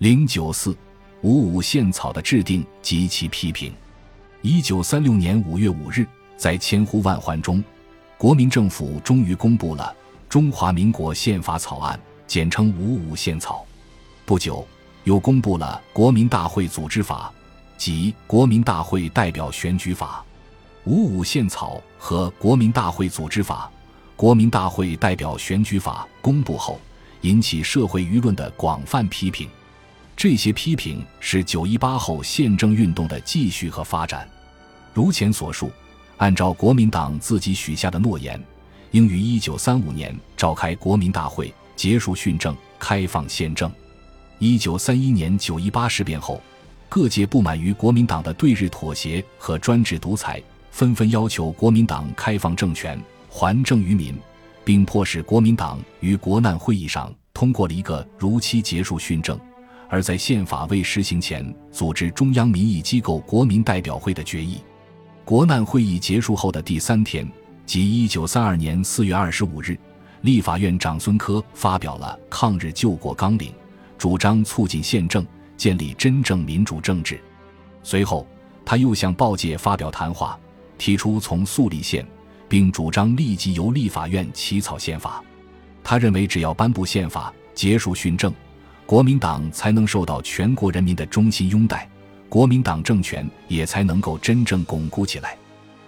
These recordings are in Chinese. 094 55宪草的制定及其批评。1936年5月5日，在千呼万唤中，国民政府终于公布了《中华民国宪法草案》，简称55宪草。不久又公布了《国民大会组织法》及《国民大会代表选举法》。55宪草和《国民大会组织法》、《国民大会代表选举法》公布后，引起社会舆论的广泛批评。这些批评是918后宪政运动的继续和发展。如前所述，按照国民党自己许下的诺言，应于1935年召开国民大会，结束训政，开放宪政。1931年918事变后，各界不满于国民党的对日妥协和专制独裁，纷纷要求国民党开放政权，还政于民，并迫使国民党于国难会议上通过了一个如期结束训政，而在宪法未实行前组织中央民意机构国民代表会的决议。国难会议结束后的第三天，即1932年4月25日，立法院长孙科发表了抗日救国纲领，主张促进宪政，建立真正民主政治。随后他又向报界发表谈话，提出从速立宪，并主张立即由立法院起草宪法。他认为只要颁布宪法，结束训政，国民党才能受到全国人民的衷心拥戴，国民党政权也才能够真正巩固起来。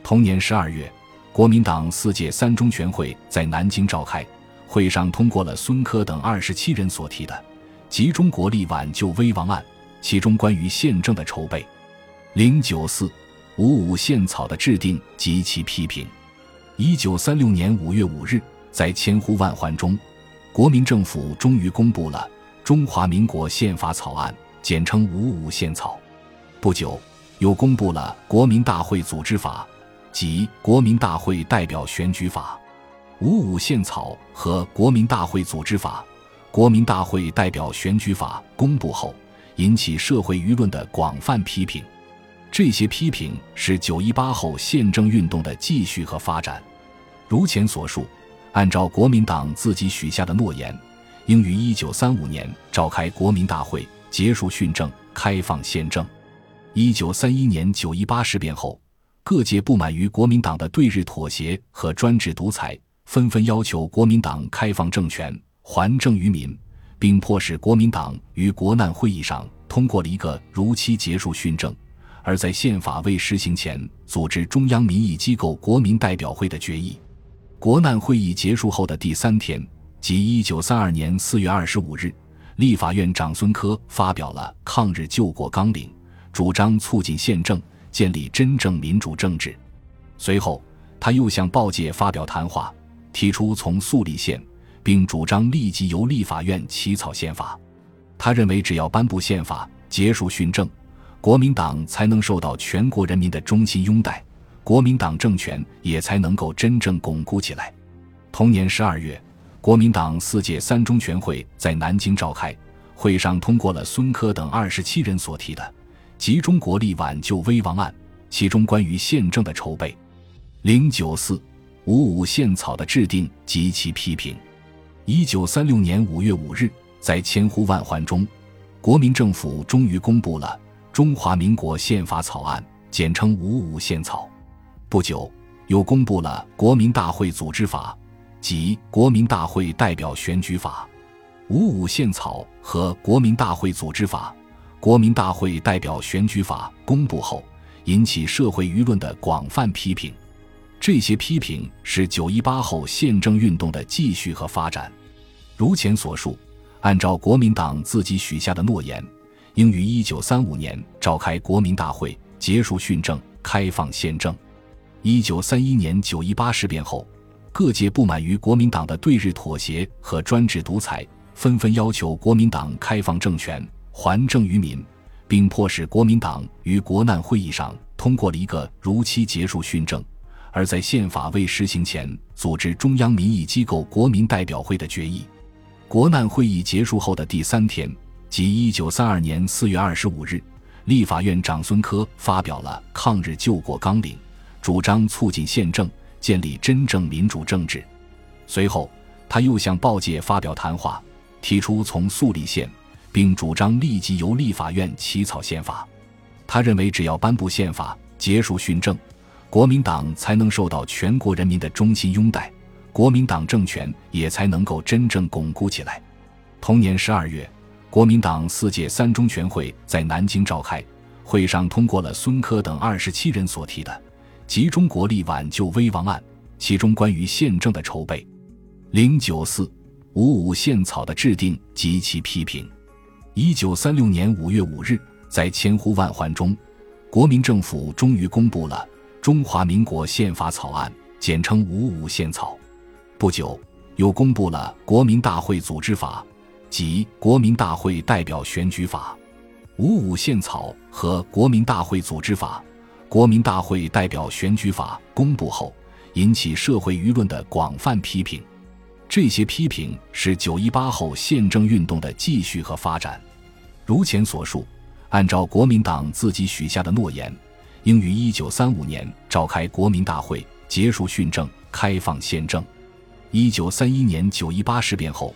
同年12月，国民党四届三中全会在南京召开，会上通过了孙科等27人所提的《集中国力挽救危亡案》，其中关于宪政的筹备、094 55宪草的制定及其批评。1936年5月5日，在千呼万唤中，国民政府终于公布了中华民国宪法草案，简称55宪草。不久又公布了国民大会组织法及国民大会代表选举法。55宪草和国民大会组织法、国民大会代表选举法公布后，引起社会舆论的广泛批评。这些批评是918后宪政运动的继续和发展。如前所述，按照国民党自己许下的诺言，应于1935年召开国民大会，结束训政，开放宪政。1931年918事变后，各界不满于国民党的对日妥协和专制独裁，纷纷要求国民党开放政权，还政于民，并迫使国民党于国难会议上通过了一个如期结束训政，而在宪法未实行前组织中央民意机构国民代表会的决议。国难会议结束后的第三天，即1932年4月25日，立法院长孙科发表了《抗日救国纲领》，主张促进宪政，建立真正民主政治。随后他又向报界发表谈话，提出从速立宪，并主张立即由立法院起草宪法。他认为只要颁布宪法，结束训政，国民党才能受到全国人民的衷心拥戴，国民党政权也才能够真正巩固起来。同年12月，国民党四届三中全会在南京召开，会上通过了孙科等27人所提的《集中国力挽救危亡案》，其中关于宪政的筹备。094 55宪草的制定及其批评。1936年5月5日，在千呼万唤中，国民政府终于公布了《中华民国宪法草案》，简称55宪草。不久又公布了《国民大会组织法》及《国民大会代表选举法》。55宪草和《国民大会组织法》、《国民大会代表选举法》公布后，引起社会舆论的广泛批评。这些批评是918后宪政运动的继续和发展。如前所述，按照国民党自己许下的诺言，应于1935年召开国民大会，结束训政，开放宪政。1931年918事变后，各界不满于国民党的对日妥协和专制独裁，纷纷要求国民党开放政权，还政于民，并迫使国民党于国难会议上通过了一个如期结束训政，而在宪法未实行前组织中央民意机构国民代表会的决议。国难会议结束后的第三天，即1932年4月25日，立法院长孙科发表了《抗日救国纲领》，主张促进宪政，建立真正民主政治。随后他又向报界发表谈话，提出从速立宪，并主张立即由立法院起草宪法。他认为只要颁布宪法，结束训政，国民党才能受到全国人民的衷心拥戴，国民党政权也才能够真正巩固起来。同年12月，国民党四届三中全会在南京召开，会上通过了孙科等27人所提的集中国力挽救危亡案，其中关于宪政的筹备、094-55宪草的制定及其批评。1936年5月5日，在千呼万唤中，国民政府终于公布了《中华民国宪法草案》，简称55宪草。不久，又公布了《国民大会组织法》及《国民大会代表选举法》。55宪草和《国民大会组织法》、《国民大会代表选举法》公布后，引起社会舆论的广泛批评。这些批评是918后宪政运动的继续和发展。如前所述，按照国民党自己许下的诺言，应于1935年召开国民大会，结束训政，开放宪政。1931年918事变后，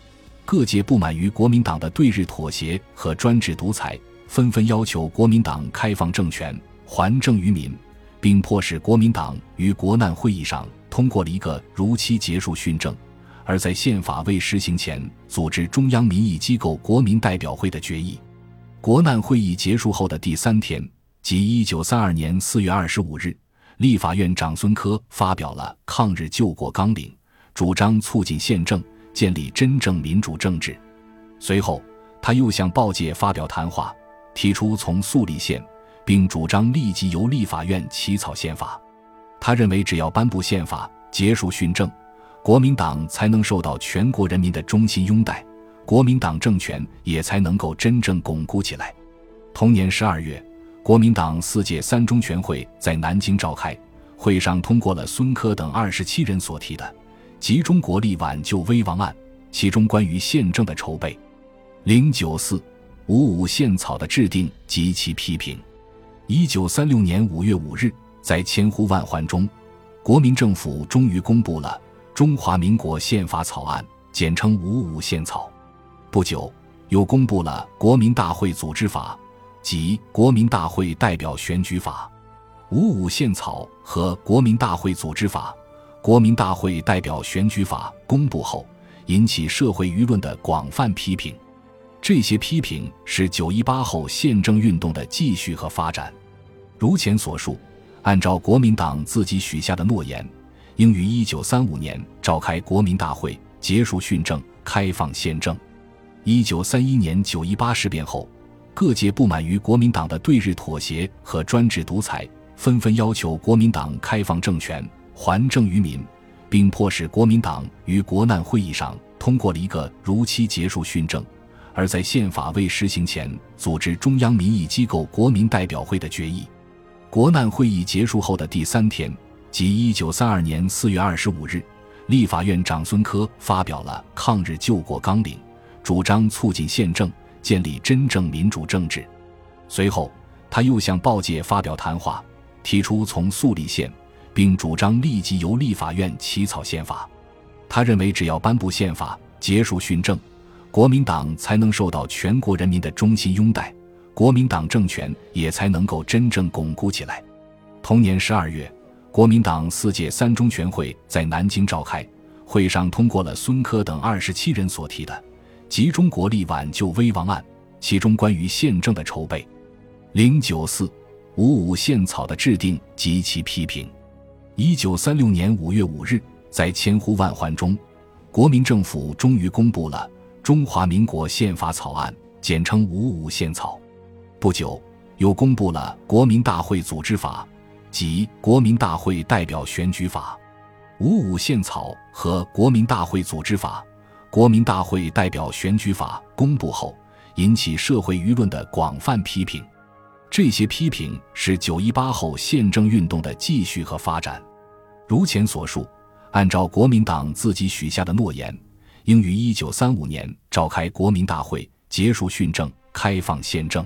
各界不满于国民党的对日妥协和专制独裁，纷纷要求国民党开放政权，还政于民，并迫使国民党于国难会议上通过了一个如期结束训政，而在宪法未实行前组织中央民意机构国民代表会的决议。国难会议结束后的第三天，即1932年4月25日，立法院长孙科发表了《抗日救国纲领》，主张促进宪政，建立真正民主政治。随后，他又向报界发表谈话，提出从速立宪，并主张立即由立法院起草宪法。他认为只要颁布宪法，结束训政，国民党才能受到全国人民的衷心拥戴，国民党政权也才能够真正巩固起来。同年12月，国民党四届三中全会在南京召开，会上通过了孙科等27人所提的集中国力挽救危亡案，其中关于宪政的筹备、094-55宪草的制定及其批评。1936年5月5日，在千呼万唤中，国民政府终于公布了中华民国宪法草案，简称55宪草。不久，又公布了国民大会组织法及国民大会代表选举法。55宪草和国民大会组织法、国民大会代表选举法公布后，引起社会舆论的广泛批评。这些批评是918后宪政运动的继续和发展。如前所述，按照国民党自己许下的诺言，应于1935年召开国民大会，结束训政，开放宪政。1931年918事变后，各界不满于国民党的对日妥协和专制独裁，纷纷要求国民党开放政权，还政于民，并迫使国民党于国难会议上通过了一个如期结束训政，而在宪法未实行前组织中央民意机构国民代表会的决议。国难会议结束后的第三天，即1932年4月25日，立法院长孙科发表了《抗日救国纲领》，主张促进宪政，建立真正民主政治。随后，他又向报界发表谈话，提出从速立宪，并主张立即由立法院起草宪法。他认为只要颁布宪法，结束训政，国民党才能受到全国人民的衷心拥戴，国民党政权也才能够真正巩固起来。同年12月，国民党四届三中全会在南京召开，会上通过了孙科等27人所提的集中国力挽救危亡案，其中关于宪政的筹备、094-55宪草的制定及其批评。1936年5月5日，在千呼万唤中，国民政府终于公布了中华民国宪法草案，简称55宪草。不久，又公布了国民大会组织法及国民大会代表选举法。55宪草和国民大会组织法、国民大会代表选举法公布后，引起社会舆论的广泛批评。这些批评是918后宪政运动的继续和发展。如前所述，按照国民党自己许下的诺言，应于1935年召开国民大会，结束训政，开放宪政。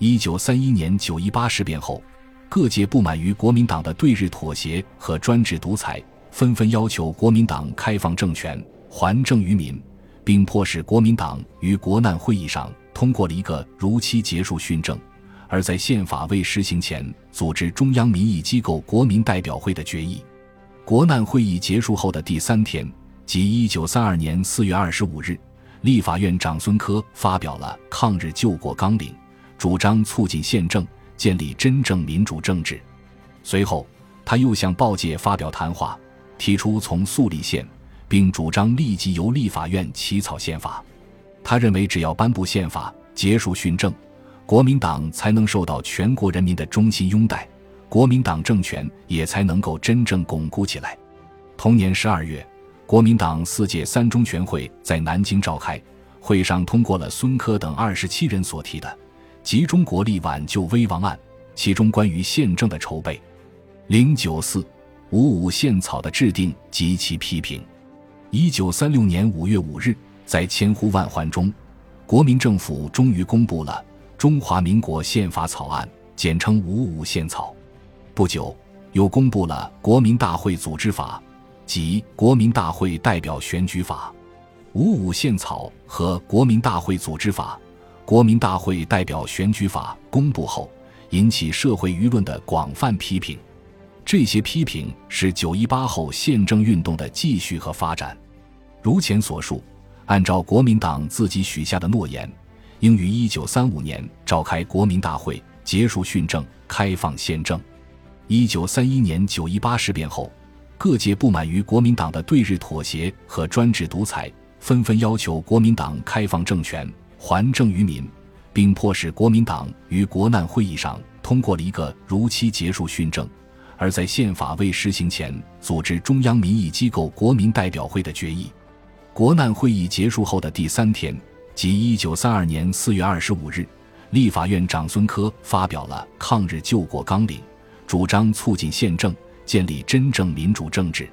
1931年918事变后，各界不满于国民党的对日妥协和专制独裁，纷纷要求国民党开放政权，还政于民，并迫使国民党于国难会议上通过了一个如期结束训政，而在宪法未实行前组织中央民意机构国民代表会的决议。国难会议结束后的第三天，即1932年4月25日，立法院长孙科发表了抗日救国纲领，主张促进宪政，建立真正民主政治。随后他又向报界发表谈话，提出从速立宪，并主张立即由立法院起草宪法。他认为只要颁布宪法，结束训政，国民党才能受到全国人民的衷心拥戴，国民党政权也才能够真正巩固起来。同年12月，国民党4届三中全会在南京召开，会上通过了孙科等27人所提的集中国力挽救危亡案，其中关于宪政的筹备、094-55宪草的制定及其批评。1936年5月5日，在千呼万唤中，国民政府终于公布了《中华民国宪法草案》，简称55宪草。不久又公布了《国民大会组织法》及《国民大会代表选举法》。55宪草和《国民大会组织法》、《国民大会代表选举法》公布后，引起社会舆论的广泛批评。这些批评是918后宪政运动的继续和发展。如前所述，按照国民党自己许下的诺言，应于1935年召开国民大会，结束训政，开放宪政。1931年918事变后，各界不满于国民党的对日妥协和专制独裁，纷纷要求国民党开放政权，还政于民，并迫使国民党于国难会议上通过了一个如期结束训政，而在宪法未实行前组织中央民意机构国民代表会的决议。国难会议结束后的第三天，即1932年4月25日，立法院长孙科发表了抗日救国纲领，主张促进宪政，建立真正民主政治。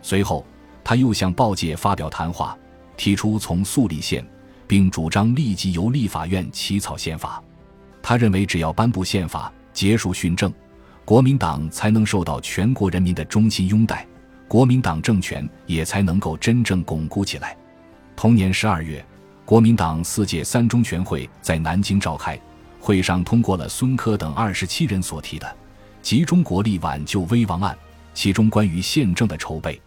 随后他又向报界发表谈话，提出从速立宪，并主张立即由立法院起草宪法。他认为只要颁布宪法，结束训政，国民党才能受到全国人民的衷心拥戴，国民党政权也才能够真正巩固起来。同年12月，国民党4届三中全会在南京召开，会上通过了孙科等27人所提的集中国力挽救危亡案，其中关于宪政的筹备、